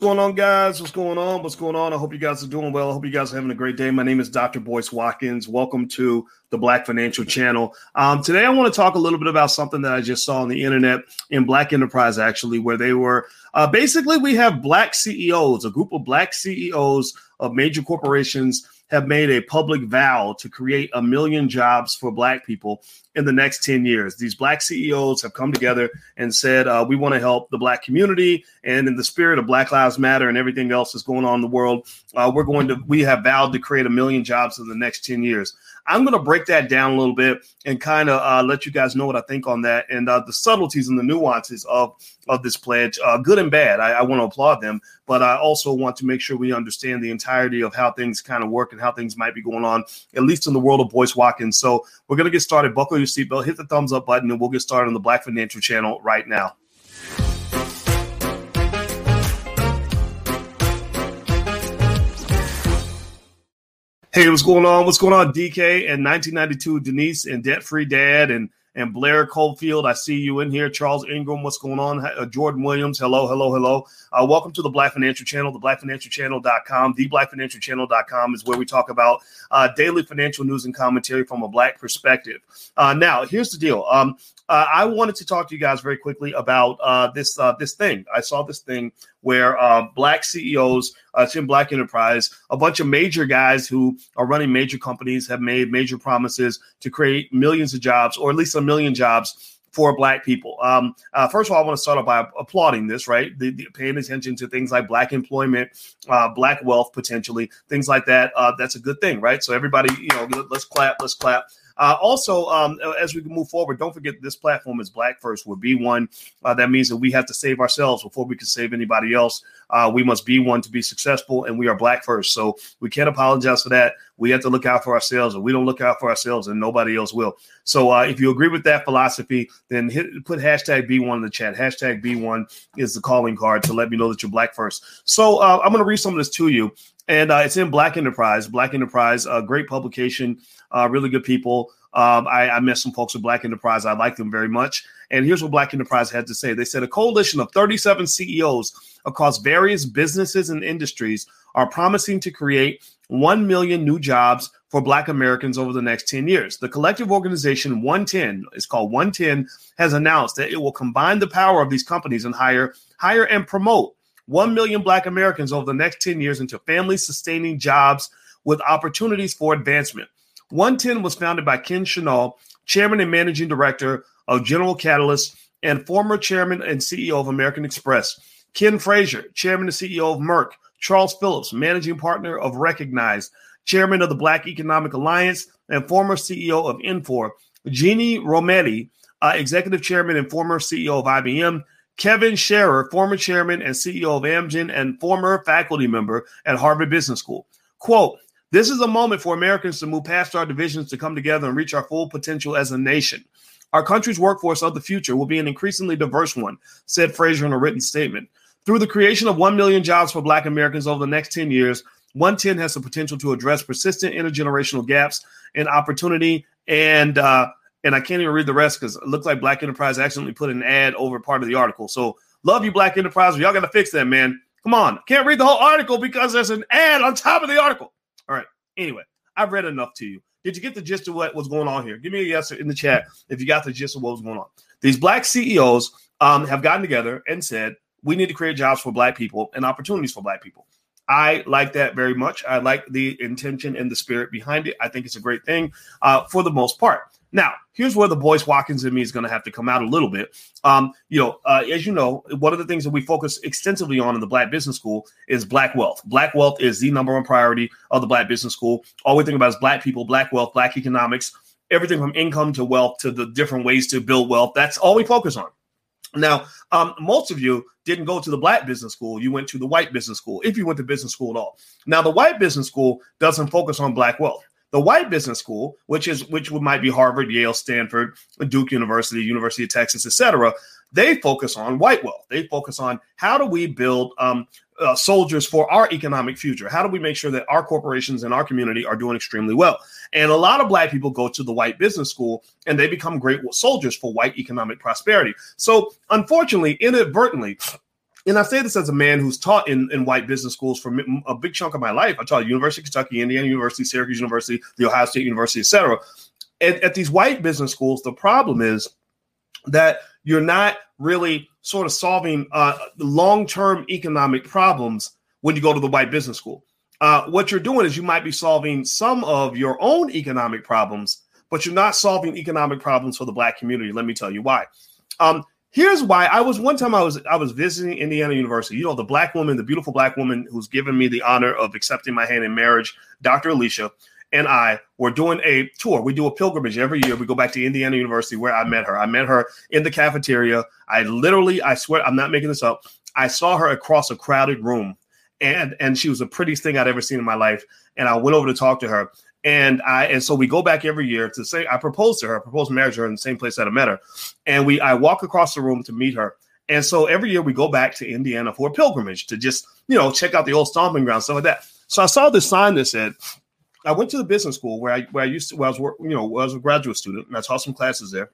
What's going on, guys? What's going on? What's going on? I hope you guys are doing well. I hope you guys are having a great day. My name is Dr. Boyce Watkins. Welcome to the Black Financial Channel. Today, I want to talk a little bit about something that I just saw on the internet in Black Enterprise, actually, where they were basically we have Black CEOs, a group of Black CEOs of major corporations have made a public vow to create 1 million jobs for Black people in the next 10 years. These Black CEOs have come together and said, we want to help the Black community. And in the spirit of Black Lives Matter and everything else that's going on in the world, we have vowed to create 1 million jobs in the next 10 years. I'm going to break that down a little bit and kind of let you guys know what I think on that and the subtleties and the nuances of this pledge, good and bad. I want to applaud them, but I also want to make sure we understand the entirety of how things kind of work and how things might be going on, at least in the world of Boyce Watkins. So we're going to get started. Buckle your seatbelt, hit the thumbs up button, and we'll get started on the Black Financial Channel right now. Hey, what's going on? What's going on, DK and 1992 Denise and Debt Free Dad and Blair Coldfield? I see you in here. Charles Ingram, what's going on? Jordan Williams, hello. Welcome to the Black Financial Channel, theblackfinancialchannel.com. Theblackfinancialchannel.com is where we talk about daily financial news and commentary from a Black perspective. Now, here's the deal. I wanted to talk to you guys very quickly about this thing. I saw this thing where Black CEOs, it's in Black Enterprise, a bunch of major guys who are running major companies have made major promises to create millions of jobs, or at least 1 million jobs for Black people. First of all, I want to start off by applauding this, right? The paying attention to things like Black employment, Black wealth, potentially, things like that. That's a good thing, right? So everybody, let's clap. Also, as we move forward, don't forget this platform is Black First. We're B1. That means that we have to save ourselves before we can save anybody else. We must be one to be successful, and we are Black First. So we can't apologize for that. We have to look out for ourselves, and we don't look out for ourselves, and nobody else will. So if you agree with that philosophy, then put hashtag B1 in the chat. Hashtag B1 is the calling card to let me know that you're Black First. So I'm going to read some of this to you. And it's in Black Enterprise. Black Enterprise, a great publication, really good people. I met some folks at Black Enterprise. I like them very much. And here's what Black Enterprise had to say. They said a coalition of 37 CEOs across various businesses and industries are promising to create 1 million new jobs for Black Americans over the next 10 years. The collective organization OneTen, it's called OneTen, has announced that it will combine the power of these companies and hire and promote 1 million Black Americans over the next 10 years into family-sustaining jobs with opportunities for advancement. OneTen was founded by Ken Chenault, chairman and managing director of General Catalyst and former chairman and CEO of American Express. Ken Frazier, chairman and CEO of Merck. Charles Phillips, managing partner of Recognize, chairman of the Black Economic Alliance and former CEO of Infor. Ginni Rometty, executive chairman and former CEO of IBM. Kevin Sharer, former chairman and CEO of Amgen and former faculty member at Harvard Business School. Quote, "This is a moment for Americans to move past our divisions to come together and reach our full potential as a nation. Our country's workforce of the future will be an increasingly diverse one," said Frazier in a written statement. "Through the creation of 1 million jobs for Black Americans over the next 10 years, OneTen has the potential to address persistent intergenerational gaps in opportunity and And I can't even read the rest because it looks like Black Enterprise accidentally put an ad over part of the article. So love you, Black Enterprise. Y'all got to fix that, man. Come on. Can't read the whole article because there's an ad on top of the article. All right. Anyway, I've read enough to you. Did you get the gist of what was going on here? Give me a yes in the chat if you got the gist of what was going on. These Black CEOs have gotten together and said, we need to create jobs for Black people and opportunities for Black people. I like that very much. I like the intention and the spirit behind it. I think it's a great thing for the most part. Now, here's where the Boyce Watkins in me is going to have to come out a little bit. As you know, one of the things that we focus extensively on in the Black Business School is Black wealth. Black wealth is the number one priority of the Black Business School. All we think about is Black people, Black wealth, Black economics, everything from income to wealth to the different ways to build wealth. That's all we focus on. Now, most of you didn't go to the Black Business School. You went to the white business school, if you went to business school at all. Now, the white business school doesn't focus on Black wealth. The white business school, which might be Harvard, Yale, Stanford, Duke University, University of Texas, et cetera, they focus on white wealth. They focus on how do we build soldiers for our economic future? How do we make sure that our corporations and our community are doing extremely well? And a lot of Black people go to the white business school and they become great soldiers for white economic prosperity. So unfortunately, inadvertently, And I say this as a man who's taught in white business schools for a big chunk of my life. I taught at University of Kentucky, Indiana University, Syracuse University, The Ohio State University, et cetera. At these white business schools, the problem is that you're not really sort of solving long-term economic problems when you go to the white business school. What you're doing is you might be solving some of your own economic problems, but you're not solving economic problems for the Black community. Let me tell you why. Here's why. One time I was visiting Indiana University. You know, the Black woman, the beautiful Black woman who's given me the honor of accepting my hand in marriage, Dr. Alicia, and I were doing a tour. We do a pilgrimage every year. We go back to Indiana University where I met her. I met her in the cafeteria. I literally, I swear, I'm not making this up. I saw her across a crowded room, and she was the prettiest thing I'd ever seen in my life. And I went over to talk to her. And so we go back every year to say, I proposed to her, I proposed marriage to her in the same place that I met her. And I walk across the room to meet her. And so every year we go back to Indiana for a pilgrimage to just, you know, check out the old stomping grounds, stuff like that. So I saw this sign that said, I went to the business school where I was a graduate student, and I taught some classes there.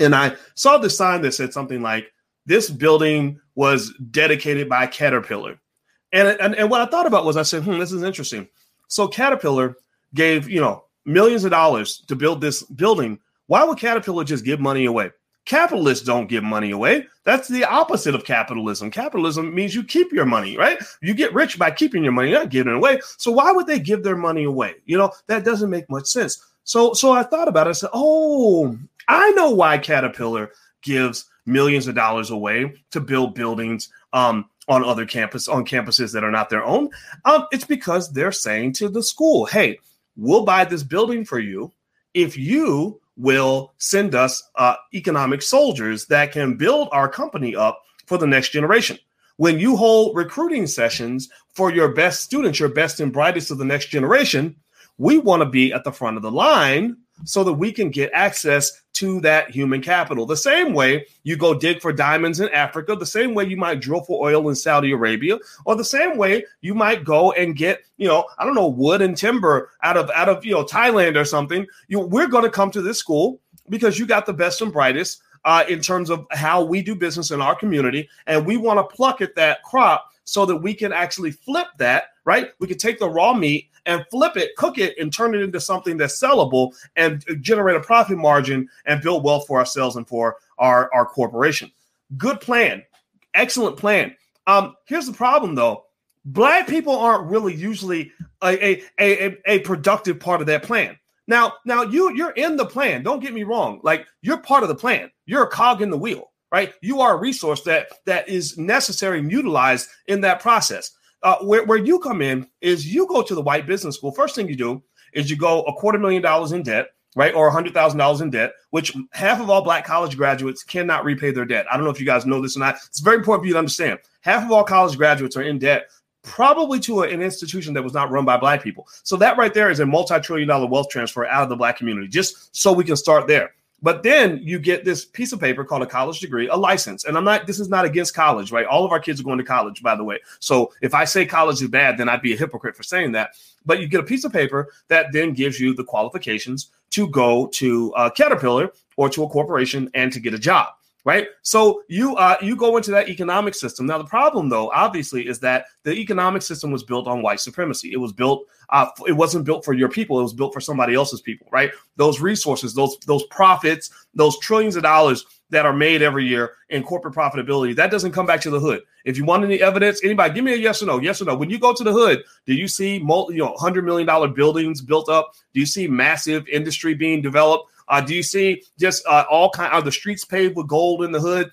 And I saw this sign that said something like, this building was dedicated by Caterpillar. And what I thought about was, I said, this is interesting. So Caterpillar gave, millions of dollars to build this building. Why would Caterpillar just give money away? Capitalists don't give money away. That's the opposite of capitalism. Capitalism means you keep your money, right? You get rich by keeping your money, not giving it away. So why would they give their money away? That doesn't make much sense. So I thought about it. I said, I know why Caterpillar gives millions of dollars away to build buildings on campuses that are not their own. It's because they're saying to the school, hey, we'll buy this building for you if you will send us economic soldiers that can build our company up for the next generation. When you hold recruiting sessions for your best students, your best and brightest of the next generation, we want to be at the front of the line so that we can get access to that human capital. The same way you go dig for diamonds in Africa, the same way you might drill for oil in Saudi Arabia, or the same way you might go and get, wood and timber out of Thailand or something. We're going to come to this school because you got the best and brightest in terms of how we do business in our community. And we want to pluck at that crop so that we can actually flip that, right? We can take the raw meat and flip it, cook it, and turn it into something that's sellable and generate a profit margin and build wealth for ourselves and for our corporation. Good plan. Excellent plan. Here's the problem, though. Black people aren't really usually a productive part of that plan. Now you're in the plan. Don't get me wrong. Like, you're part of the plan. You're a cog in the wheel, right? You are a resource that is necessary and utilized in that process. Where you come in is you go to the white business school. First thing you do is you go $250,000 in debt, right? Or $100,000 in debt, which half of all Black college graduates cannot repay their debt. I don't know if you guys know this or not. It's very important for you to understand. Half of all college graduates are in debt, probably to an institution that was not run by Black people. So that right there is a multi-multi-trillion-dollar wealth transfer out of the Black community, just so we can start there. But then you get this piece of paper called a college degree, a license. And this is not against college, right? All of our kids are going to college, by the way. So if I say college is bad, then I'd be a hypocrite for saying that. But you get a piece of paper that then gives you the qualifications to go to Caterpillar or to a corporation and to get a job, right? So you go into that economic system. Now, the problem, though, obviously, is that the economic system was built on white supremacy. It was built. It wasn't built for your people. It was built for somebody else's people, right? Those resources, those profits, those trillions of dollars that are made every year in corporate profitability, that doesn't come back to the hood. If you want any evidence, anybody, give me a yes or no. Yes or no. When you go to the hood, do you see $100 million buildings built up? Do you see massive industry being developed? Do you see just all kind? Are the streets paved with gold in the hood?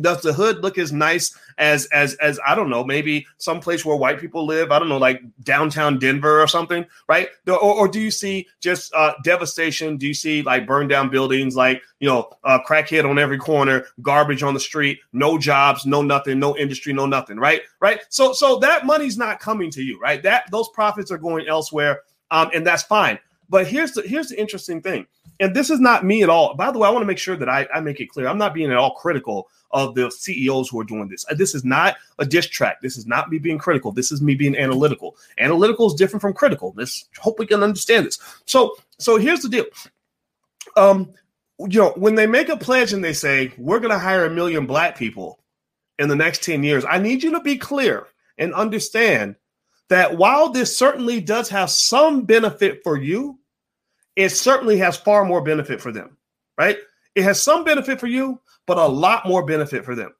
Does the hood look as nice as I don't know, maybe someplace where white people live? I don't know, like downtown Denver or something, right? Or do you see just devastation? Do you see like burned down buildings, like crackhead on every corner, garbage on the street, no jobs, no nothing, no industry, no nothing, right? Right. So that money's not coming to you, right? Those profits are going elsewhere, and that's fine. But here's the interesting thing. And this is not me at all. By the way, I want to make sure that I make it clear. I'm not being at all critical of the CEOs who are doing this. This is not a diss track. This is not me being critical. This is me being analytical. Analytical is different from critical. Let's hope we can understand this. So here's the deal. When they make a pledge and they say, we're going to hire 1 million Black people, in the next 10 years, I need you to be clear and understand that while this certainly does have some benefit for you, it certainly has far more benefit for them, right? It has some benefit for you, but a lot more benefit for them.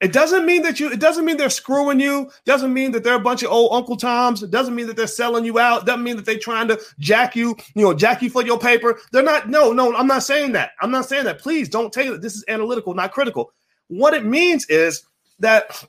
It doesn't mean that it doesn't mean they're screwing you. It doesn't mean that they're a bunch of old Uncle Toms. It doesn't mean that they're selling you out. It doesn't mean that they're trying to jack you for your paper. They're not. No, I'm not saying that. I'm not saying that. Please don't take it. This is analytical, not critical. What it means is that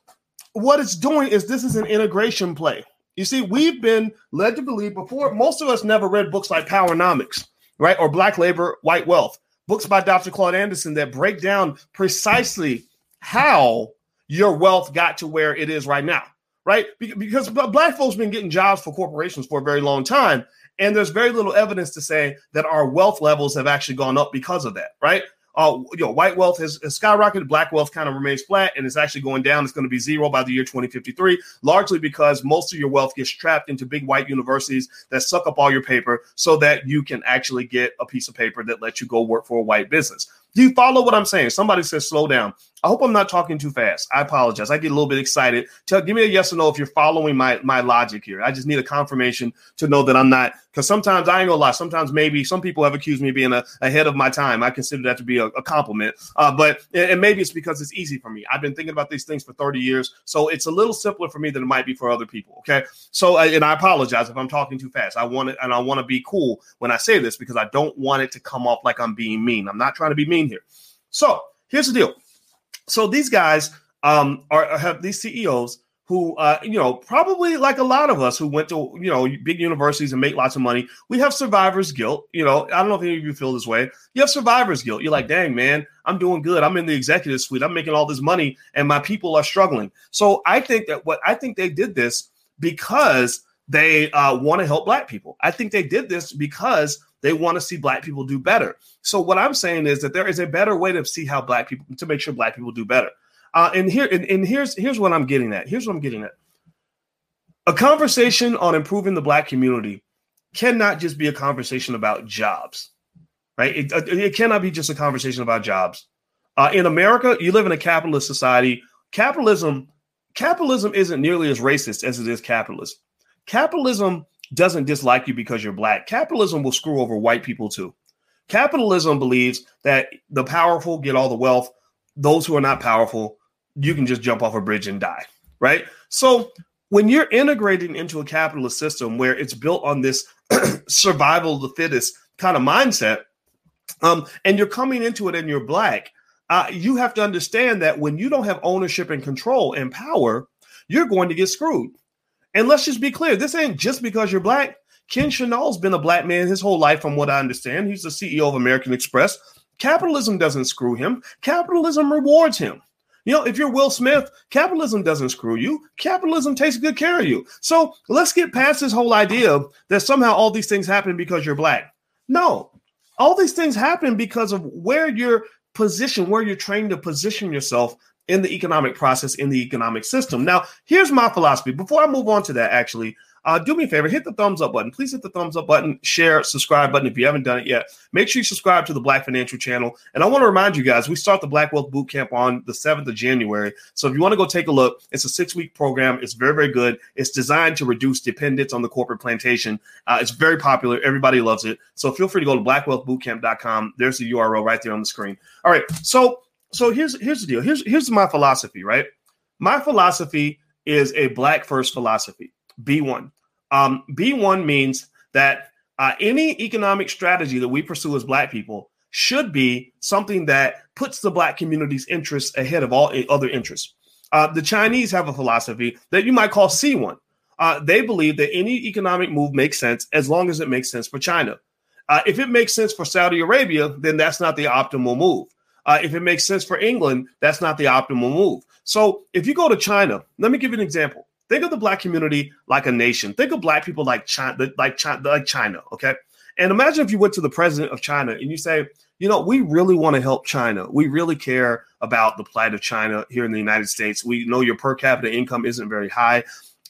what it's doing is this is an integration play. You see, we've been led to believe before. Most of us never read books like Powernomics, right? Or Black Labor, White Wealth, books by Dr. Claude Anderson that break down precisely how your wealth got to where it is right now, right? Because Black folks been getting jobs for corporations for a very long time, and there's very little evidence to say that our wealth levels have actually gone up because of that, right? White wealth has skyrocketed. Black wealth kind of remains flat, and it's actually going down. It's going to be zero by the year 2053, largely because most of your wealth gets trapped into big white universities that suck up all your paper so that you can actually get a piece of paper that lets you go work for a white business. Do you follow what I'm saying? Somebody says slow down. I hope I'm not talking too fast. I apologize. I get a little bit excited. Give me a yes or no if you're following my logic here. I just need a confirmation to know that I'm not, because sometimes I ain't gonna lie. Sometimes maybe some people have accused me of being ahead of my time. I consider that to be a compliment, but and maybe it's because it's easy for me. I've been thinking about these things for 30 years, so it's a little simpler for me than it might be for other people. Okay, so and I apologize if I'm talking too fast. I want to be cool when I say this because I don't want it to come off like I'm being mean. I'm not trying to be mean here. So here's the deal. So these guys have these CEOs who, probably like a lot of us who went to, big universities and make lots of money. We have survivor's guilt. I don't know if any of you feel this way. You have survivor's guilt. You're like, dang, man, I'm doing good. I'm in the executive suite. I'm making all this money and my people are struggling. So I think they did this because they want to help Black people. I think they did this because they want to see Black people do better. So what I'm saying is that there is a better way to see how Black people, to make sure Black people do better. Here's what I'm getting at. A conversation on improving the Black community cannot just be a conversation about jobs, right? It cannot be just a conversation about jobs. In America, you live in a capitalist society. Capitalism isn't nearly as racist as it is capitalist. Capitalism doesn't dislike you because you're Black. Capitalism will screw over white people too. Capitalism believes that the powerful get all the wealth. Those who are not powerful, you can just jump off a bridge and die, right? So when you're integrating into a capitalist system where it's built on this survival of the fittest kind of mindset, and you're coming into it and you're Black, you have to understand that when you don't have ownership and control and power, you're going to get screwed. And let's just be clear. This ain't just because you're Black. Ken Chenault's been a Black man his whole life, from what I understand. He's the CEO of American Express. Capitalism doesn't screw him. Capitalism rewards him. If you're Will Smith, capitalism doesn't screw you. Capitalism takes good care of you. So let's get past this whole idea that somehow all these things happen because you're Black. No, all these things happen because of where you're trained to position yourself in the economic process, in the economic system. Now, here's my philosophy. Before I move on to that, actually, do me a favor, hit the thumbs up button. Please hit the thumbs up button, share, subscribe button if you haven't done it yet. Make sure you subscribe to the Black Financial Channel. And I want to remind you guys, we start the Black Wealth Bootcamp on the 7th of January. So if you want to go take a look, it's a 6-week program. It's very, very good. It's designed to reduce dependence on the corporate plantation. It's very popular. Everybody loves it. So feel free to go to blackwealthbootcamp.com. There's the URL right there on the screen. All right. So here's the deal. Here's my philosophy, right? My philosophy is a Black first philosophy, B1. B1 means that any economic strategy that we pursue as Black people should be something that puts the Black community's interests ahead of all other interests. The Chinese have a philosophy that you might call C1. They believe that any economic move makes sense as long as it makes sense for China. If it makes sense for Saudi Arabia, then that's not the optimal move. If it makes sense for England, that's not the optimal move. So if you go to China, let me give you an example. Think of the Black community like a nation. Think of Black people like China, okay? And imagine if you went to the president of China and you say, we really want to help China. We really care about the plight of China here in the United States. We know your per capita income isn't very high.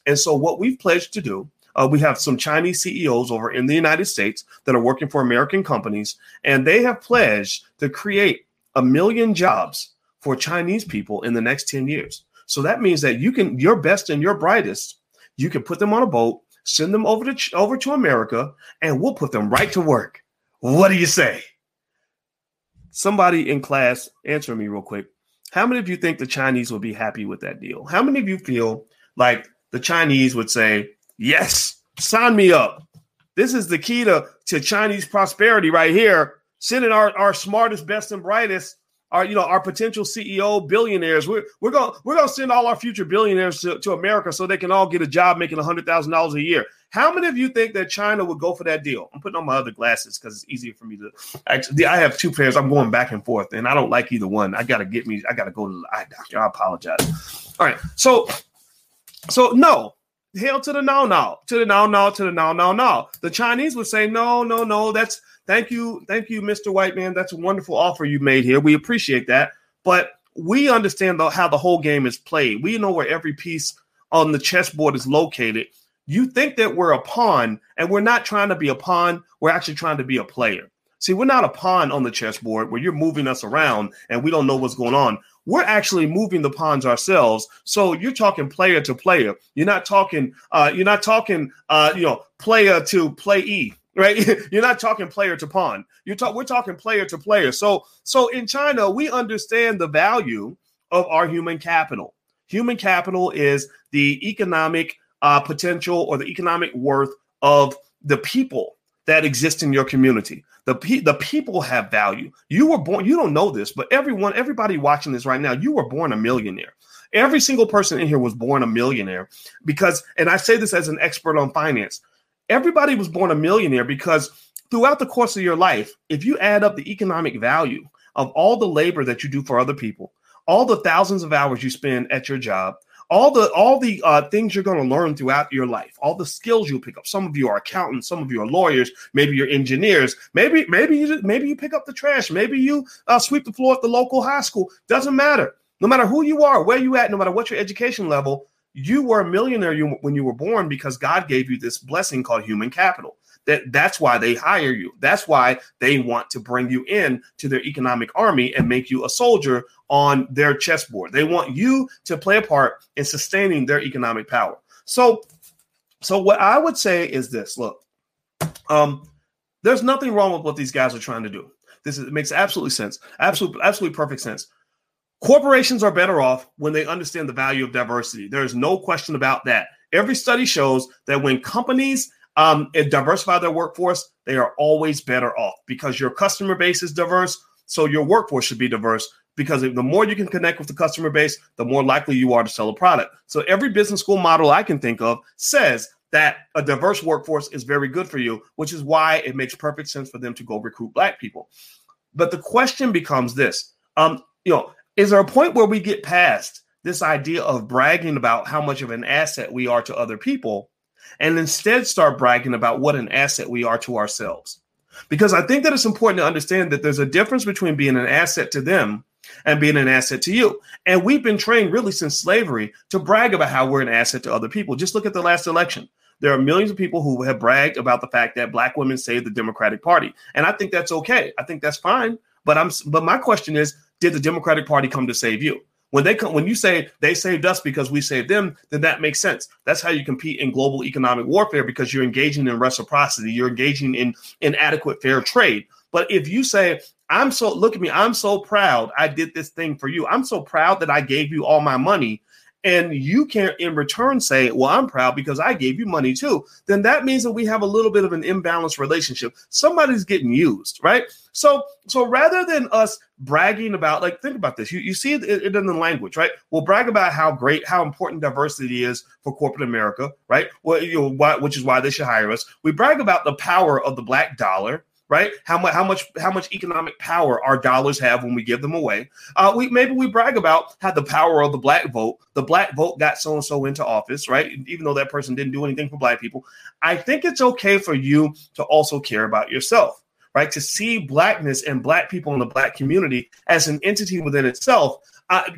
And so what we've pledged to do, we have some Chinese CEOs over in the United States that are working for American companies, and they have pledged to create 1 million jobs for Chinese people in the next 10 years. So that means that you can, your best and your brightest, you can put them on a boat, send them over to America, and we'll put them right to work. What do you say? Somebody in class, answer me real quick. How many of you think the Chinese would be happy with that deal? How many of you feel like the Chinese would say, yes, sign me up. This is the key to Chinese prosperity right here. Send in our smartest, best, and brightest, our potential CEO billionaires. We're gonna send all our future billionaires to America so they can all get a job making $100,000 a year. How many of you think that China would go for that deal? I'm putting on my other glasses because it's easier for me to. Actually, I have two pairs. I'm going back and forth, and I don't like either one. I gotta go to the eye doctor. I apologize. All right, so no. Hail to the no, to the no, to the no. The Chinese would say, no, that's thank you, Mr. White Man. That's a wonderful offer you made here. We appreciate that. But we understand how the whole game is played. We know where every piece on the chessboard is located. You think that we're a pawn, and we're not trying to be a pawn. We're actually trying to be a player. See, we're not a pawn on the chessboard where you're moving us around and we don't know what's going on. We're actually moving the pawns ourselves. So you're talking player to player. You're not talking. Player to play E, right? You're not talking player to pawn. We're talking player to player. So in China, we understand the value of our human capital. Human capital is the economic potential or the economic worth of the people that exist in your community. The people have value. You were born, you don't know this, but everybody watching this right now, you were born a millionaire. Every single person in here was born a millionaire because, and I say this as an expert on finance, everybody was born a millionaire because throughout the course of your life, if you add up the economic value of all the labor that you do for other people, all the thousands of hours you spend at your job, all the things you're going to learn throughout your life, all the skills you'll pick up. Some of you are accountants, some of you are lawyers, maybe you're engineers, maybe you pick up the trash, maybe you sweep the floor at the local high school. Doesn't matter. No matter who you are, where you at, no matter what your education level, you were a millionaire when you were born because God gave you this blessing called human capital. That's why they hire you. That's why they want to bring you in to their economic army and make you a soldier on their chessboard. They want you to play a part in sustaining their economic power. So what I would say is this. Look, there's nothing wrong with what these guys are trying to do. It makes absolutely sense. Absolutely perfect sense. Corporations are better off when they understand the value of diversity. There is no question about that. Every study shows that when companies diversify their workforce, they are always better off because your customer base is diverse. So your workforce should be diverse because the more you can connect with the customer base, the more likely you are to sell a product. So every business school model I can think of says that a diverse workforce is very good for you, which is why it makes perfect sense for them to go recruit Black people. But the question becomes this, is there a point where we get past this idea of bragging about how much of an asset we are to other people and instead start bragging about what an asset we are to ourselves? Because I think that it's important to understand that there's a difference between being an asset to them and being an asset to you. And we've been trained really since slavery to brag about how we're an asset to other people. Just look at the last election. There are millions of people who have bragged about the fact that Black women saved the Democratic Party. And I think that's okay. I think that's fine. But my question is, did the Democratic Party come to save you? When you say they saved us because we saved them, then that makes sense. That's how you compete in global economic warfare, because you're engaging in reciprocity. You're engaging in adequate fair trade. But if you say, look at me, I'm so proud I did this thing for you. I'm so proud that I gave you all my money. And you can't in return say, well, I'm proud because I gave you money too. Then that means that we have a little bit of an imbalanced relationship. Somebody's getting used, right? So rather than us bragging about, like, think about this. You see it in the language, right? We'll brag about how important diversity is for corporate America, right? Well, which is why they should hire us. We brag about the power of the Black dollar, right? How much economic power our dollars have when we give them away. We brag about how the power of the Black vote. The Black vote got so-and-so into office, right? Even though that person didn't do anything for Black people. I think it's okay for you to also care about yourself. right? To see blackness and black people in the black community as an entity within itself,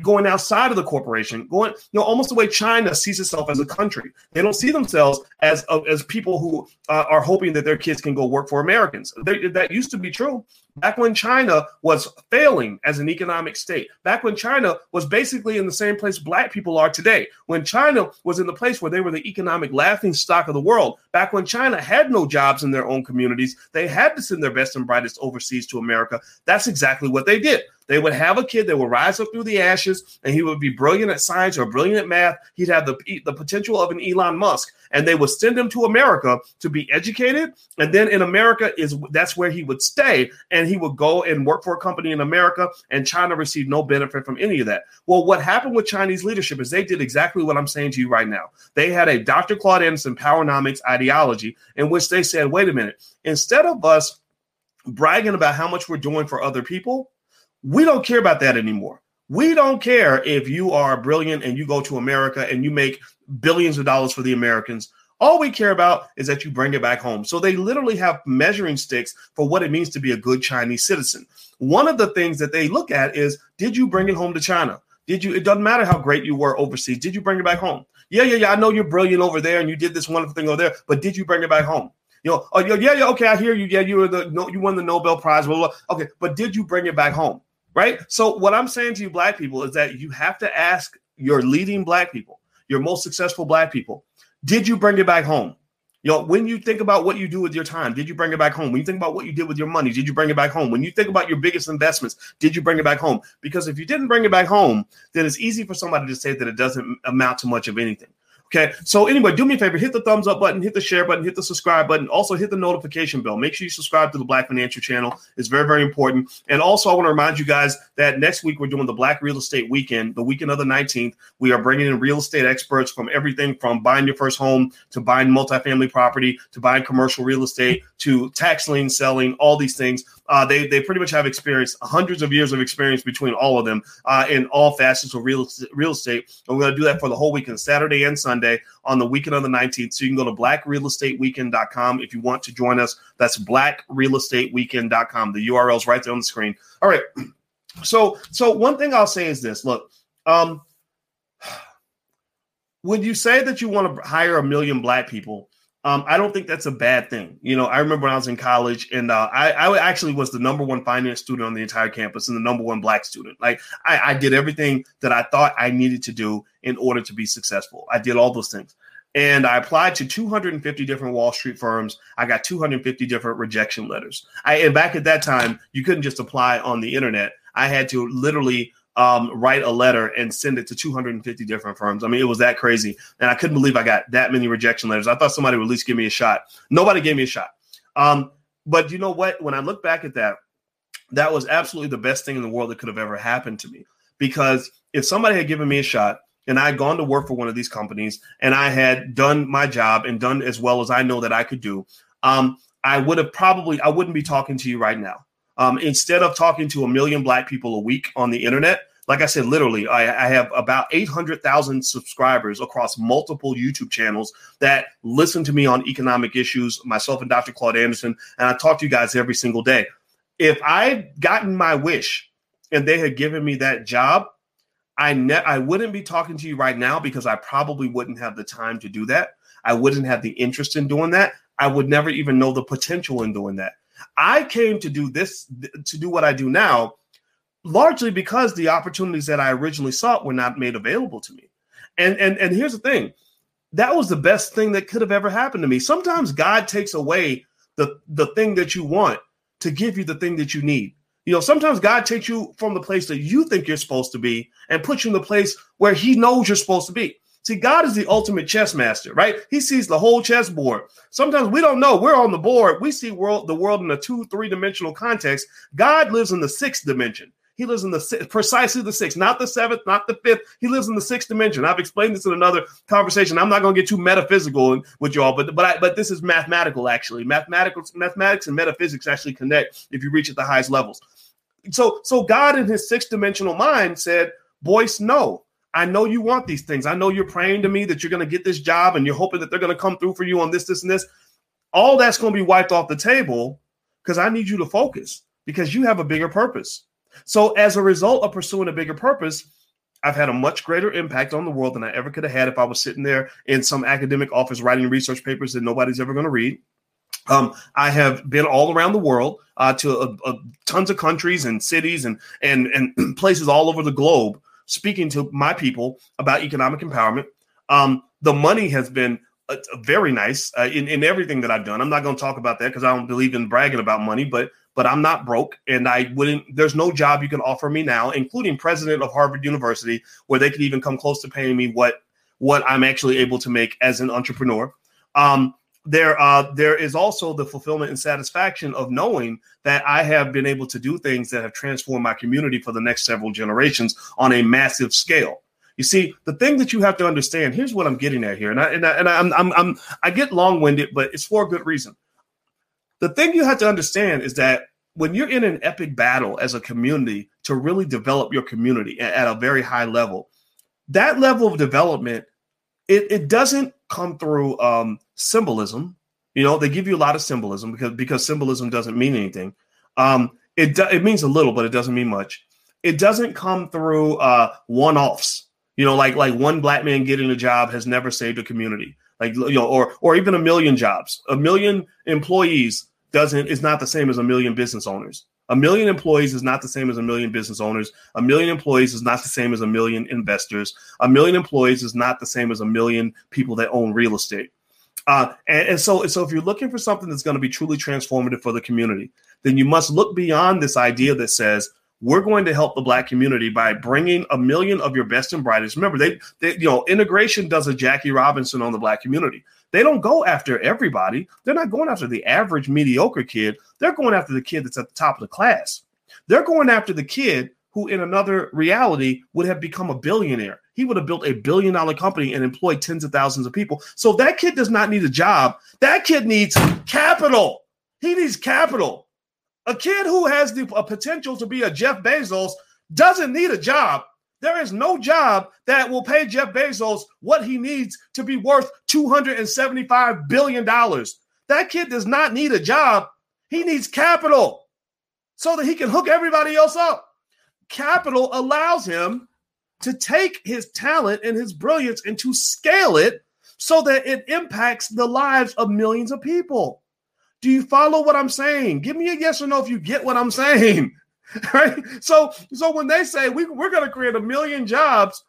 going outside of the corporation, going, you know, almost the way China sees itself as a country. They don't see themselves as people who are hoping that their kids can go work for Americans. That used to be true back when China was failing as an economic state, back when China was basically in the same place black people are today, when China was in the place where they were the economic laughingstock of the world, back when China had no jobs in their own communities, they had to send their best and brightest overseas to America. That's exactly what they did. They would have a kid that would rise up through the ashes, and he would be brilliant at science or brilliant at math. He'd have the potential of an Elon Musk, and they would send him to America to be educated. And then in America, that's where he would stay, and he would go and work for a company in America, and China received no benefit from any of that. Well, what happened with Chinese leadership is they did exactly what I'm saying to you right now. They had a Dr. Claude Anderson Powernomics ideology in which they said, wait a minute, instead of us bragging about how much we're doing for other people, we don't care about that anymore. We don't care if you are brilliant and you go to America and you make billions of dollars for the Americans. All we care about is that you bring it back home. So they literally have measuring sticks for what it means to be a good Chinese citizen. One of the things that they look at is, did you bring it home to China? It doesn't matter how great you were overseas. Did you bring it back home? Yeah. I know you're brilliant over there and you did this wonderful thing over there, but did you bring it back home? You know, oh, yeah. Okay. I hear you. Yeah. You won the Nobel Prize. Blah, blah, blah. Okay. But did you bring it back home? Right. So what I'm saying to you, black people, is that you have to ask your leading black people, your most successful black people, did you bring it back home? You know, when you think about what you do with your time, did you bring it back home? When you think about what you did with your money, did you bring it back home? When you think about your biggest investments, did you bring it back home? Because if you didn't bring it back home, then it's easy for somebody to say that it doesn't amount to much of anything. Okay, so anyway, do me a favor, hit the thumbs up button, hit the share button, hit the subscribe button, also hit the notification bell. Make sure you subscribe to the Black Financial Channel. It's very, very important. And also, I want to remind you guys that next week we're doing the Black Real Estate Weekend, the weekend of the 19th. We are bringing in real estate experts from everything from buying your first home to buying multifamily property to buying commercial real estate to tax lien selling, all these things. They pretty much have experience, hundreds of years of experience between all of them in all facets of real estate. And we're going to do that for the whole weekend, Saturday and Sunday, on the weekend of the 19th. So you can go to blackrealestateweekend.com if you want to join us. That's blackrealestateweekend.com. The URL is right there on the screen. All right. So one thing I'll say is this. Look, when you say that you want to hire 1 million black people, I don't think that's a bad thing. You know, I remember when I was in college and I actually was the number one finance student on the entire campus and the number one black student. Like I did everything that I thought I needed to do in order to be successful. I did all those things. And I applied to 250 different Wall Street firms. I got 250 different rejection letters. And back at that time, you couldn't just apply on the internet. I had to literally write a letter and send it to 250 different firms. I mean, it was that crazy. And I couldn't believe I got that many rejection letters. I thought somebody would at least give me a shot. Nobody gave me a shot. But you know what? When I look back at that, that was absolutely the best thing in the world that could have ever happened to me. Because if somebody had given me a shot and I had gone to work for one of these companies and I had done my job and done as well as I know that I could do, I wouldn't be talking to you right now. Instead of talking to 1 million black people a week on the internet, like I said, literally, I have about 800,000 subscribers across multiple YouTube channels that listen to me on economic issues, myself and Dr. Claude Anderson, and I talk to you guys every single day. If I'd gotten my wish and they had given me that job, I wouldn't be talking to you right now because I probably wouldn't have the time to do that. I wouldn't have the interest in doing that. I would never even know the potential in doing that. I came to do this, to do what I do now, largely because the opportunities that I originally sought were not made available to me. And here's the thing. That was the best thing that could have ever happened to me. Sometimes God takes away the thing that you want to give you the thing that you need. You know, sometimes God takes you from the place that you think you're supposed to be and puts you in the place where he knows you're supposed to be. See, God is the ultimate chess master, right? He sees the whole chessboard. Sometimes we don't know. We're on the board. We see the world in a 2-3 dimensional context. God lives in the 6th dimension. He lives in precisely the 6th, not the 7th, not the 5th. He lives in the 6th dimension. I've explained this in another conversation. I'm not going to get too metaphysical with y'all, but this is mathematical, actually. Mathematics and metaphysics actually connect if you reach at the highest levels. So God in his 6th dimensional mind said, Boyce, no. I know you want these things. I know you're praying to me that you're going to get this job and you're hoping that they're going to come through for you on this, this, and this. All that's going to be wiped off the table because I need you to focus because you have a bigger purpose. So as a result of pursuing a bigger purpose, I've had a much greater impact on the world than I ever could have had if I was sitting there in some academic office writing research papers that nobody's ever going to read. I have been all around the world to tons of countries and cities and places all over the globe speaking to my people about economic empowerment. The money has been very nice in everything that I've done. I'm not going to talk about that because I don't believe in bragging about money, but I'm not broke, and I wouldn't. There's no job you can offer me now, including president of Harvard University, where they could even come close to paying me what I'm actually able to make as an entrepreneur. There is also the fulfillment and satisfaction of knowing that I have been able to do things that have transformed my community for the next several generations on a massive scale. You see, the thing that you have to understand, here's what I'm getting at here, and I get long-winded, but it's for a good reason. The thing you have to understand is that when you're in an epic battle as a community to really develop your community at a very high level, that level of development, it doesn't come through symbolism. You know, they give you a lot of symbolism because symbolism doesn't mean anything. It means a little, but it doesn't mean much. It doesn't come through one-offs. You know, like one black man getting a job has never saved a community. Like, you know, or even a million jobs. A million employees is not the same as a million business owners. A million employees is not the same as a million business owners. A million employees is not the same as a million investors. A million employees is not the same as a million people that own real estate. So if you're looking for something that's going to be truly transformative for the community, then you must look beyond this idea that says, we're going to help the black community by bringing a million of your best and brightest. Remember, integration does a Jackie Robinson on the black community. They don't go after everybody. They're not going after the average mediocre kid. They're going after the kid that's at the top of the class. They're going after the kid who in another reality would have become a billionaire. He would have built $1 billion company and employed tens of thousands of people. So that kid does not need a job. That kid needs capital. He needs capital. A kid who has a potential to be a Jeff Bezos doesn't need a job. There is no job that will pay Jeff Bezos what he needs to be worth $275 billion. That kid does not need a job. He needs capital so that he can hook everybody else up. Capital allows him to take his talent and his brilliance and to scale it so that it impacts the lives of millions of people. Do you follow what I'm saying? Give me a yes or no if you get what I'm saying, right? So when they say we're going to create 1 million jobs,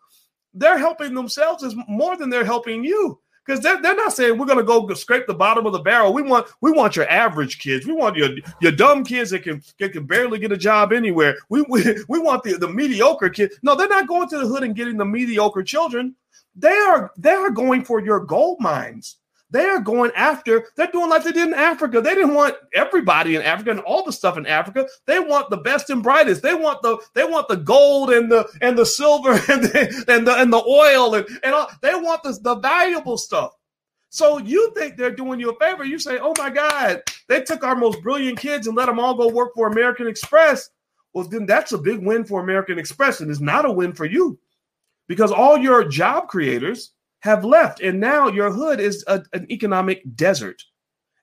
they're helping themselves is more than they're helping you because they're not saying we're going to go scrape the bottom of the barrel. We want your average kids. We want your dumb kids that can barely get a job anywhere. We want the mediocre kids. No, they're not going to the hood and getting the mediocre children. They are going for your gold mines. They are going after, they're doing like they did in Africa. They didn't want everybody in Africa and all the stuff in Africa. They want the best and brightest. They want the gold and the silver and the oil and all. They want the valuable stuff. So you think they're doing you a favor. You say, oh my God, they took our most brilliant kids and let them all go work for American Express. Well, then that's a big win for American Express, and it's not a win for you because all your job creators have left, and now your hood is an economic desert.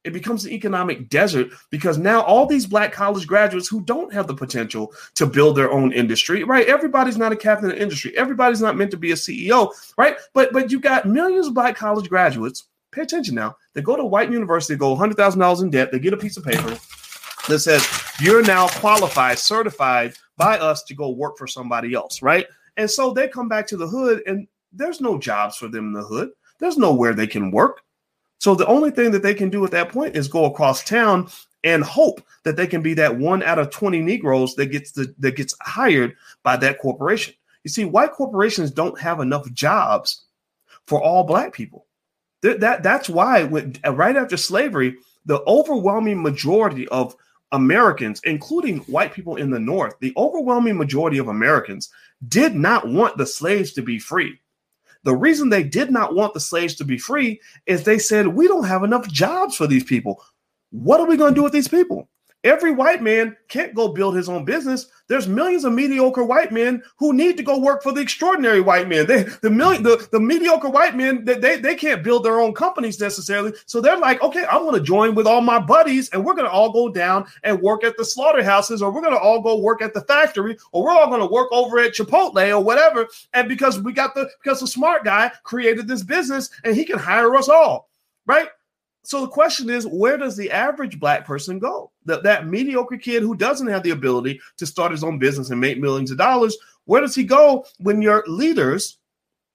It becomes an economic desert because now all these black college graduates who don't have the potential to build their own industry, right? Everybody's not a captain of industry. Everybody's not meant to be a CEO, right? But you got millions of black college graduates, pay attention now, they go to a white university, go $100,000 in debt, they get a piece of paper that says, you're now qualified, certified by us to go work for somebody else, right? And so they come back to the hood and there's no jobs for them in the hood. There's nowhere they can work. So the only thing that they can do at that point is go across town and hope that they can be that one out of 20 Negroes that gets hired by that corporation. You see, white corporations don't have enough jobs for all black people. That's why right after slavery, the overwhelming majority of Americans, including white people in the North, the overwhelming majority of Americans did not want the slaves to be free. The reason they did not want the slaves to be free is they said, we don't have enough jobs for these people. What are we going to do with these people? Every white man can't go build his own business. There's millions of mediocre white men who need to go work for the extraordinary white men. The mediocre white men, they can't build their own companies necessarily. So they're like, okay, I'm going to join with all my buddies and we're going to all go down and work at the slaughterhouses, or we're going to all go work at the factory, or we're all going to work over at Chipotle or whatever. And because the smart guy created this business and he can hire us all, right? So the question is, where does the average black person go? That mediocre kid who doesn't have the ability to start his own business and make millions of dollars, where does he go when your leaders,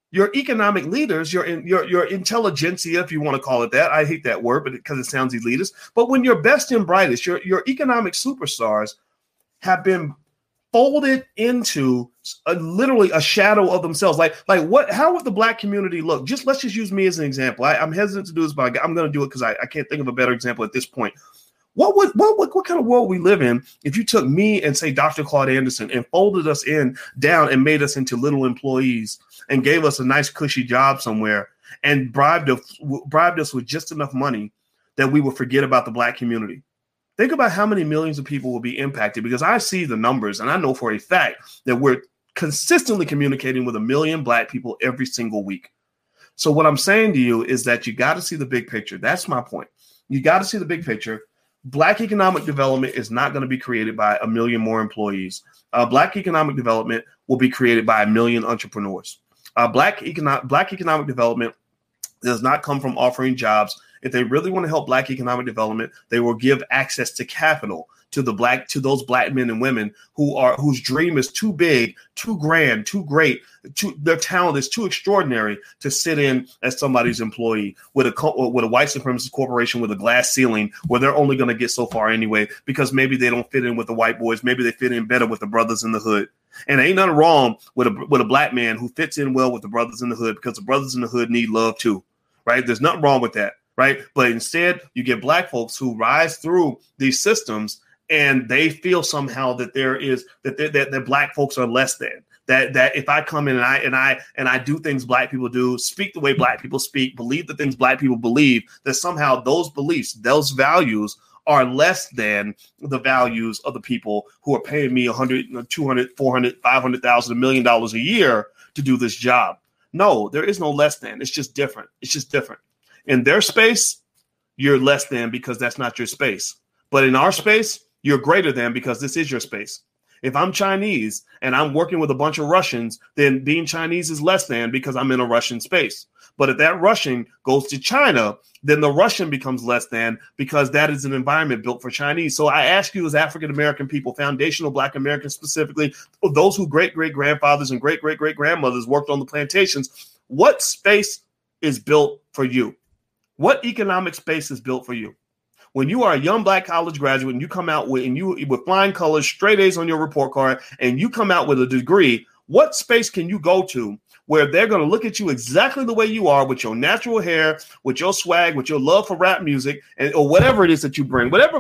your economic leaders, your intelligentsia, if you want to call it that? I hate that word, but because it sounds elitist. But when your best and brightest, your economic superstars have been folded into literally a shadow of themselves. Like what? How would the black community look? Let's just use me as an example. I'm hesitant to do this, but I'm going to do it because I can't think of a better example at this point. What kind of world we live in if you took me and say Dr. Claude Anderson and folded us down and made us into little employees and gave us a nice cushy job somewhere and bribed us with just enough money that we would forget about the black community? Think about how many millions of people will be impacted, because I see the numbers and I know for a fact that we're consistently communicating with 1 million black people every single week. So what I'm saying to you is that you got to see the big picture. That's my point. You got to see the big picture. Black economic development is not going to be created by 1 million more employees. Black economic development will be created by 1 million entrepreneurs. Black economic development does not come from offering jobs. If they really want to help black economic development, they will give access to capital to those black men and women whose dream is too big, too grand, too great, their talent is too extraordinary to sit in as somebody's employee with a white supremacist corporation with a glass ceiling where they're only going to get so far anyway, because maybe they don't fit in with the white boys. Maybe they fit in better with the brothers in the hood. And ain't nothing wrong with a black man who fits in well with the brothers in the hood, because the brothers in the hood need love too, right? There's nothing wrong with that. Right. But instead, you get black folks who rise through these systems and they feel somehow that that black folks are less than that. If I come in and I do things black people do, speak the way black people speak, believe the things black people believe, that somehow those beliefs, those values are less than the values of the people who are paying me $100, $200, $400, $500,000, $1 million a year to do this job. No, there is no less than. It's just different. In their space, you're less than because that's not your space. But in our space, you're greater than because this is your space. If I'm Chinese and I'm working with a bunch of Russians, then being Chinese is less than because I'm in a Russian space. But if that Russian goes to China, then the Russian becomes less than because that is an environment built for Chinese. So I ask you as African-American people, foundational black Americans specifically, those who great-great-grandfathers and great-great-great-grandmothers worked on the plantations, what space is built for you? What economic space is built for you? When you are a young black college graduate and you come out with flying colors, straight A's on your report card, and you come out with a degree, what space can you go to where they're going to look at you exactly the way you are, with your natural hair, with your swag, with your love for rap music, and or whatever it is that you bring, whatever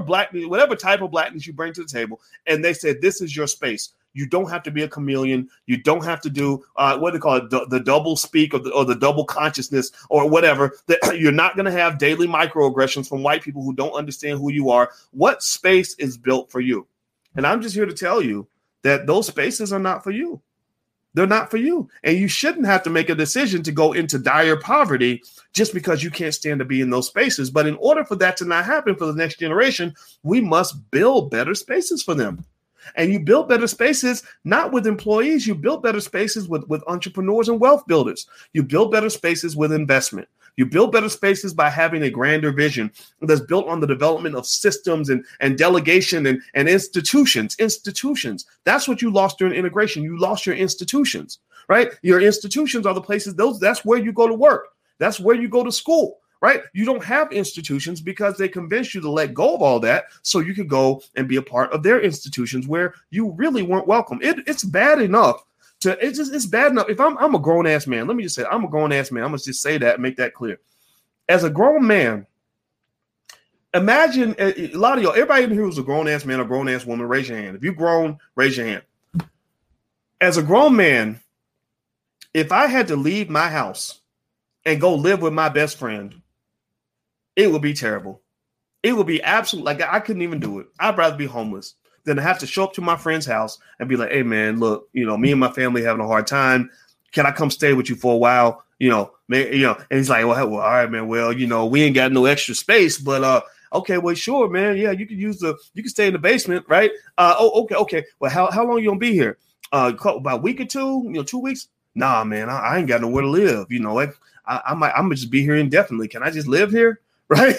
type of blackness you bring to the table, and they say, this is your space. You don't have to be a chameleon. You don't have to do the double speak or the double consciousness or whatever. That you're not going to have daily microaggressions from white people who don't understand who you are. What space is built for you? And I'm just here to tell you that those spaces are not for you. They're not for you. And you shouldn't have to make a decision to go into dire poverty just because you can't stand to be in those spaces. But in order for that to not happen for the next generation, we must build better spaces for them. And you build better spaces, not with employees. You build better spaces with entrepreneurs and wealth builders. You build better spaces with investment. You build better spaces by having a grander vision that's built on the development of systems and delegation and institutions. Institutions. That's what you lost during integration. You lost your institutions, right? Your institutions are the places, that's where you go to work. That's where you go to school. Right? You don't have institutions because they convinced you to let go of all that so you could go and be a part of their institutions where you really weren't welcome. It's bad enough. If I'm a grown ass man, let me just say I'm a grown ass man. I'm going to just say that and make that clear. As a grown man, imagine a lot of y'all, everybody in here who's a grown ass man or grown ass woman, raise your hand. If you've grown, raise your hand. As a grown man, if I had to leave my house and go live with my best friend, it would be terrible. It would be absolute. Like, I couldn't even do it. I'd rather be homeless than to have to show up to my friend's house and be like, hey, man, look, you know, me and my family having a hard time. Can I come stay with you for a while? You know, man, you know, and he's like, well, all right, man. Well, you know, we ain't got no extra space, but okay, well, sure, man. Yeah, you can you can stay in the basement, right? Okay. Well, how long you gonna be here? About a week or two, 2 weeks. Nah, man, I ain't got nowhere to live. You know, like, I'm gonna just be here indefinitely. Can I just live here, right?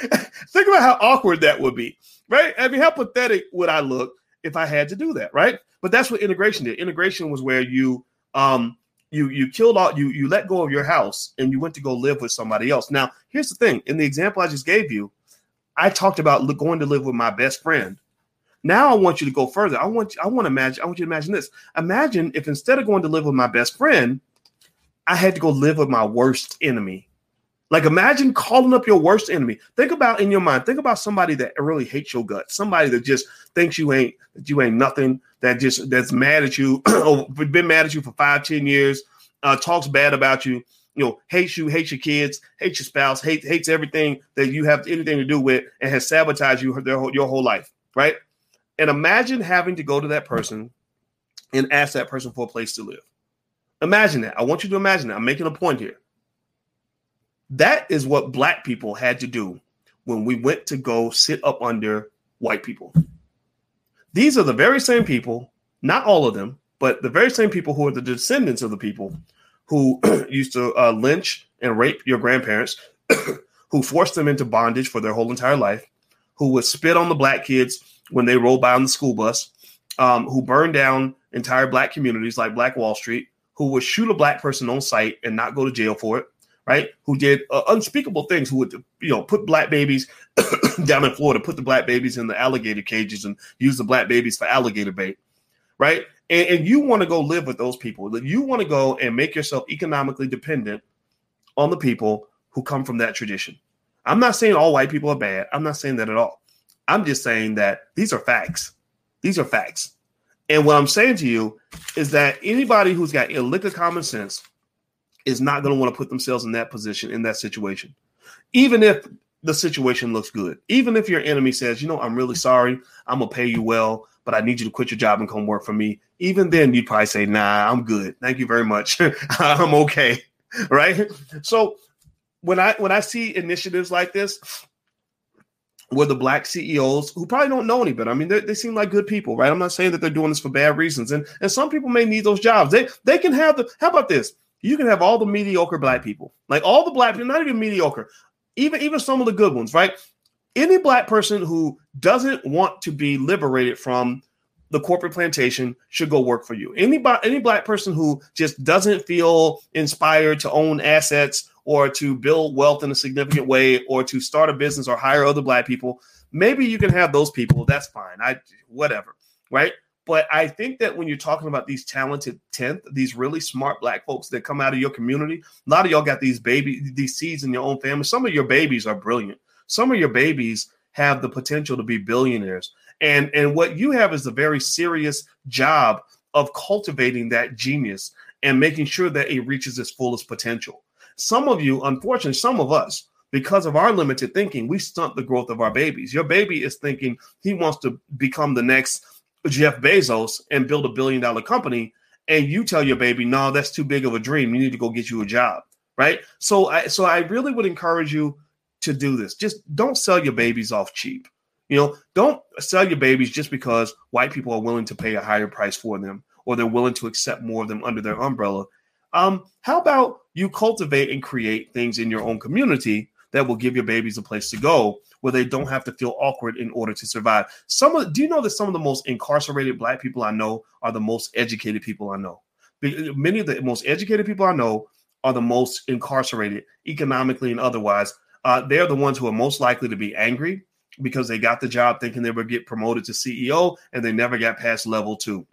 Think about how awkward that would be, right? I mean, how pathetic would I look if I had to do that, right? But that's what integration did. Integration was where you let go of your house and you went to go live with somebody else. Now, here's the thing. In the example I just gave you, I talked about going to live with my best friend. Now I want you to go further. I want you to imagine this. Imagine if instead of going to live with my best friend, I had to go live with my worst enemy. Like, imagine calling up your worst enemy. Think about somebody that really hates your guts, somebody that just thinks you ain't nothing, that's mad at you, been mad at you for 5-10 years, talks bad about you, hates you, hates your kids, hates your spouse, hates everything that you have anything to do with, and has sabotaged you your whole life, right? And imagine having to go to that person and ask that person for a place to live. Imagine that. I want you to imagine that. I'm making a point here. That is what Black people had to do when we went to go sit up under white people. These are the very same people, not all of them, but the very same people who are the descendants of the people who used to lynch and rape your grandparents, who forced them into bondage for their whole entire life, who would spit on the Black kids when they rolled by on the school bus, who burned down entire Black communities like Black Wall Street, who would shoot a Black person on sight and not go to jail for it. Right, who did unspeakable things? Who would, put Black babies down in Florida, put the Black babies in the alligator cages, and use the Black babies for alligator bait, right? And you want to go live with those people. You want to go and make yourself economically dependent on the people who come from that tradition. I'm not saying all white people are bad. I'm not saying that at all. I'm just saying that these are facts. These are facts. And what I'm saying to you is that anybody who's got a lick of common sense is not going to want to put themselves in that position, in that situation, even if the situation looks good. Even if your enemy says, I'm really sorry, I'm going to pay you well, but I need you to quit your job and come work for me. Even then, you'd probably say, nah, I'm good. Thank you very much. I'm okay. Right? So when I see initiatives like this, where the Black CEOs, who probably don't know any better, I mean, they seem like good people, right? I'm not saying that they're doing this for bad reasons. And some people may need those jobs. They can have how about this? You can have all the mediocre Black people, like all the Black people, not even mediocre, even some of the good ones, right? Any Black person who doesn't want to be liberated from the corporate plantation should go work for you. Any Black person who just doesn't feel inspired to own assets or to build wealth in a significant way or to start a business or hire other Black people, maybe you can have those people. That's fine. Whatever, right? But I think that when you're talking about these talented 10th, these really smart Black folks that come out of your community, a lot of y'all got these seeds in your own family. Some of your babies are brilliant. Some of your babies have the potential to be billionaires. And what you have is a very serious job of cultivating that genius and making sure that it reaches its fullest potential. Some of you, unfortunately, some of us, because of our limited thinking, we stunt the growth of our babies. Your baby is thinking he wants to become the next Jeff Bezos and build $1 billion company, and you tell your baby, no, that's too big of a dream. You need to go get you a job, right? So I really would encourage you to do this. Just don't sell your babies off cheap. Don't sell your babies just because white people are willing to pay a higher price for them, or they're willing to accept more of them under their umbrella. How about you cultivate and create things in your own community that will give your babies a place to go where they don't have to feel awkward in order to survive. Do you know that some of the most incarcerated Black people I know are the most educated people I know? Many of the most educated people I know are the most incarcerated economically and otherwise. They're the ones who are most likely to be angry because they got the job thinking they would get promoted to CEO and they never got past level 2.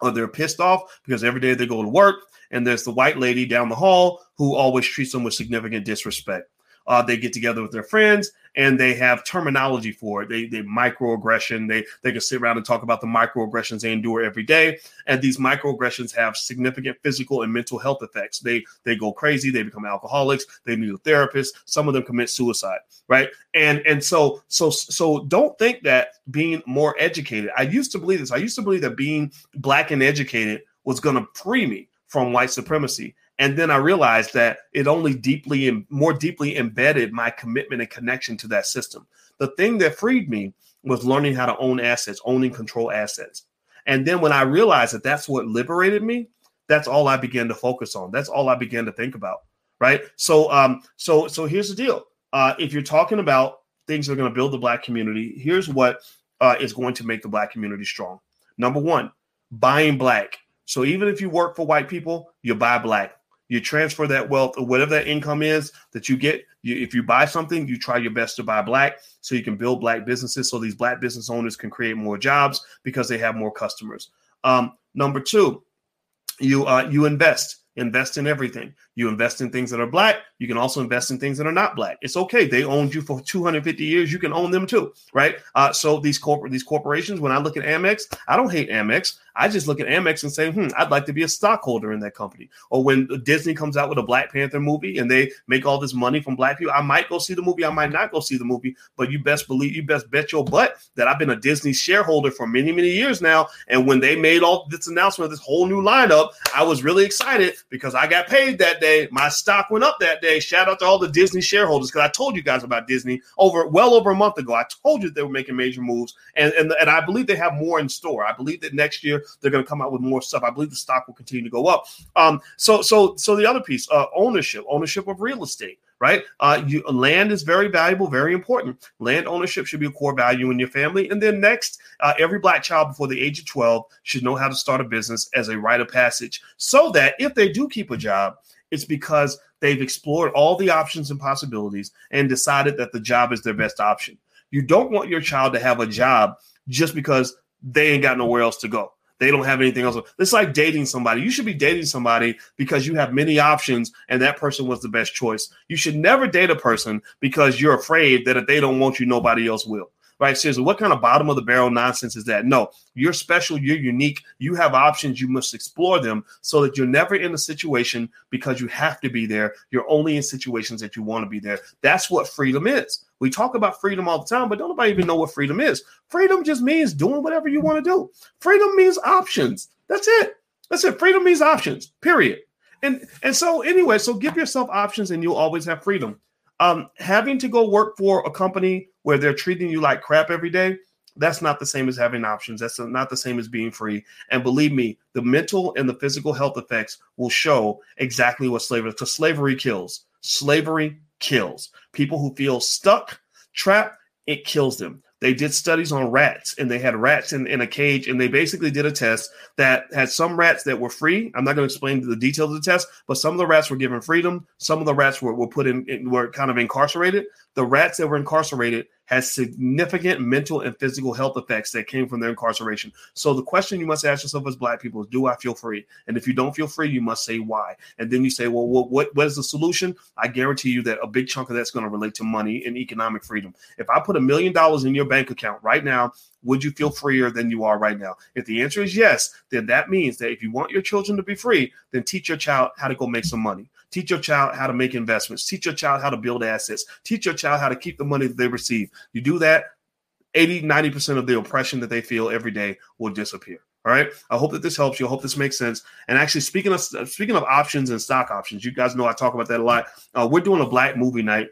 Or they're pissed off because every day they go to work and there's the white lady down the hall who always treats them with significant disrespect. They get together with their friends and they have terminology for it. They microaggression. They can sit around and talk about the microaggressions they endure every day. And these microaggressions have significant physical and mental health effects. They go crazy. They become alcoholics. They need a therapist. Some of them commit suicide, right? And so don't think that being more educated. I used to believe this. I used to believe that being Black and educated was going to free me from white supremacy. And then I realized that it only deeply and more deeply embedded my commitment and connection to that system. The thing that freed me was learning how to own assets, own and control assets. And then when I realized that that's what liberated me, that's all I began to focus on. That's all I began to think about. Right. So here's the deal. If you're talking about things that are going to build the Black community, here's what is going to make the Black community strong. Number one, buying Black. So even if you work for white people, you buy Black. You transfer that wealth or whatever that income is that you get. If you buy something, you try your best to buy Black so you can build Black businesses. So these Black business owners can create more jobs because they have more customers. Number two, you invest in everything. You invest in things that are Black. You can also invest in things that are not Black. It's OK. They owned you for 250 years. You can own them, too. Right. So these corporations, when I look at Amex, I don't hate Amex. I just look at Amex and say, I'd like to be a stockholder in that company. Or when Disney comes out with a Black Panther movie and they make all this money from Black people, I might go see the movie. I might not go see the movie. But you best bet your butt that I've been a Disney shareholder for many, many years now. And when they made all this announcement of this whole new lineup, I was really excited because I got paid that day. My stock went up that day. Shout out to all the Disney shareholders because I told you guys about Disney well over a month ago. I told you they were making major moves. And I believe they have more in store. I believe that next year, they're going to come out with more stuff. I believe the stock will continue to go up. So the other piece, ownership of real estate, right? Land is very valuable, very important. Land ownership should be a core value in your family. And then next, every Black child before the age of 12 should know how to start a business as a rite of passage so that if they do keep a job, it's because they've explored all the options and possibilities and decided that the job is their best option. You don't want your child to have a job just because they ain't got nowhere else to go. They don't have anything else. It's like dating somebody. You should be dating somebody because you have many options and that person was the best choice. You should never date a person because you're afraid that if they don't want you, nobody else will. Right? Seriously, what kind of bottom of the barrel nonsense is that? No, you're special. You're unique. You have options. You must explore them so that you're never in a situation because you have to be there. You're only in situations that you want to be there. That's what freedom is. We talk about freedom all the time, but don't nobody even know what freedom is. Freedom just means doing whatever you want to do. Freedom means options. That's it. Freedom means options, period. And so give yourself options and you'll always have freedom. Having to go work for a company where they're treating you like crap every day, that's not the same as having options. That's not the same as being free. And believe me, the mental and the physical health effects will show exactly what slavery is, because slavery kills. Slavery kills. People who feel stuck, trapped, it kills them. They did studies on rats, and they had rats in a cage, and they basically did a test that had some rats that were free. I'm not going to explain the details of the test, but some of the rats were given freedom. Some of the rats were put in, were kind of incarcerated. The rats that were incarcerated had significant mental and physical health effects that came from their incarceration. So the question you must ask yourself as Black people is, do I feel free? And if you don't feel free, you must say why. And then you say, well, what is the solution? I guarantee you that a big chunk of that's going to relate to money and economic freedom. If I put $1 million in your bank account right now, would you feel freer than you are right now? If the answer is yes, then that means that if you want your children to be free, then teach your child how to go make some money. Teach your child how to make investments. Teach your child how to build assets. Teach your child how to keep the money that they receive. You do that, 80, 90% of the oppression that they feel every day will disappear. All right. I hope that this helps you. I hope this makes sense. And actually, speaking of options and stock options, you guys know I talk about that a lot. We're doing a Black movie night.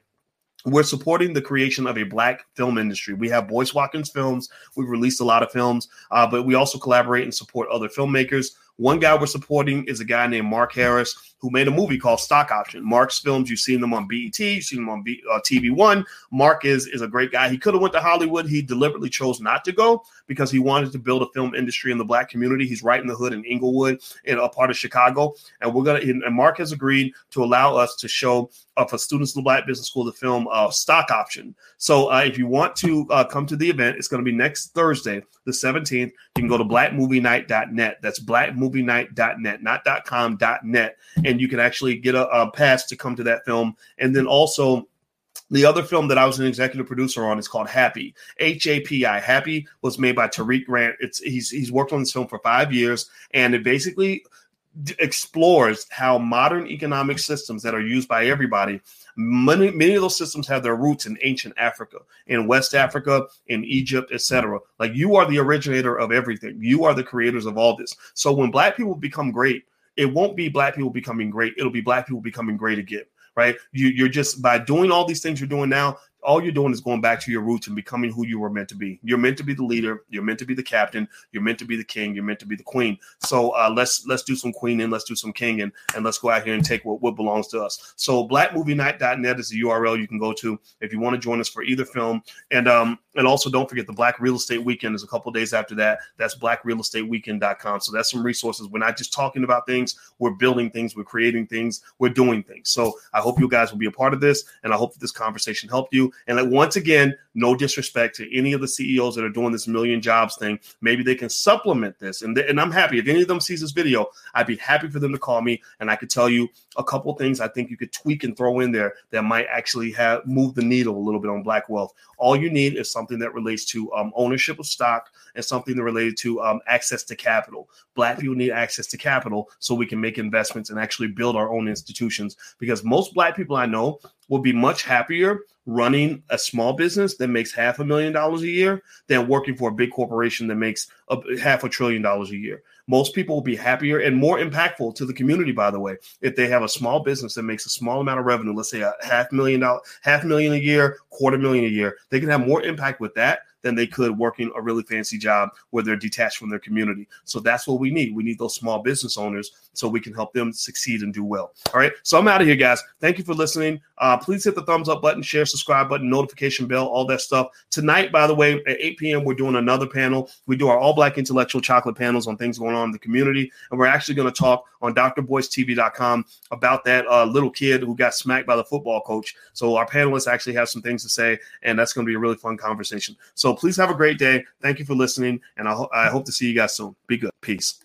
We're supporting the creation of a Black film industry. We have Boyce Watkins films. We've released a lot of films, but we also collaborate and support other filmmakers. One guy we're supporting is a guy named Mark Harris, who made a movie called Stock Option. Mark's films, you've seen them on BET, you've seen them on TV One. Mark is a great guy. He could have went to Hollywood. He deliberately chose not to go because he wanted to build a film industry in the Black community. He's right in the hood in Inglewood, in a part of Chicago. And Mark has agreed to allow us to show for students in the Black Business School the film Stock Option. So if you want to come to the event, it's going to be next Thursday, the 17th. You can go to BlackMovieNight.net. That's BlackMovieNight.net, not .com, .net. And you can actually get a pass to come to that film. And then also The other film that I was an executive producer on is called Happy, H-A-P-I. Happy was made by Tariq Grant. He's worked on this film for 5 years, and it basically explores how modern economic systems that are used by everybody, many of those systems have their roots in ancient Africa, in West Africa, in Egypt, etc. Like, you are the originator of everything. You are the creators of all this. So when Black people become great, it won't be Black people becoming great. It'll be Black people becoming great again. Right? You're just, by doing all these things you're doing now, all you're doing is going back to your roots and becoming who you were meant to be. You're meant to be the leader. You're meant to be the captain. You're meant to be the king. You're meant to be the queen. So let's do some queen and let's do some king, and let's go out here and take what belongs to us. So BlackMovieNight.net is the URL you can go to if you want to join us for either film. And also don't forget the Black Real Estate Weekend is a couple of days after that. That's blackrealestateweekend.com. So that's some resources. We're not just talking about things. We're building things. We're creating things. We're doing things. So I hope you guys will be a part of this, and I hope that this conversation helped you. And like, once again, no disrespect to any of the CEOs that are doing this million jobs thing. Maybe they can supplement this. And I'm happy. If any of them sees this video, I'd be happy for them to call me. And I could tell you a couple things I think you could tweak and throw in there that might actually have move the needle a little bit on Black wealth. All you need is something that relates to ownership of stock and something that related to access to capital. Black people need access to capital so we can make investments and actually build our own institutions, because most Black people I know will be much happier running a small business that makes $500,000 a year than working for a big corporation that makes $500 billion a year. Most people will be happier and more impactful to the community, by the way, if they have a small business that makes a small amount of revenue, let's say $500,000 a year, $250,000 a year. They can have more impact with that than they could working a really fancy job where they're detached from their community. So that's what we need. We need those small business owners so we can help them succeed and do well. All right. So I'm out of here, guys. Thank you for listening. Please hit the thumbs up button, share, subscribe button, notification bell, all that stuff. Tonight, by the way, at 8 p.m., we're doing another panel. We do our All Black Intellectual Chocolate panels on things going on in the community. And we're actually going to talk on drboycetv.com about that little kid who got smacked by the football coach. So our panelists actually have some things to say, and that's going to be a really fun conversation. So please have a great day. Thank you for listening, and I hope to see you guys soon. Be good. Peace.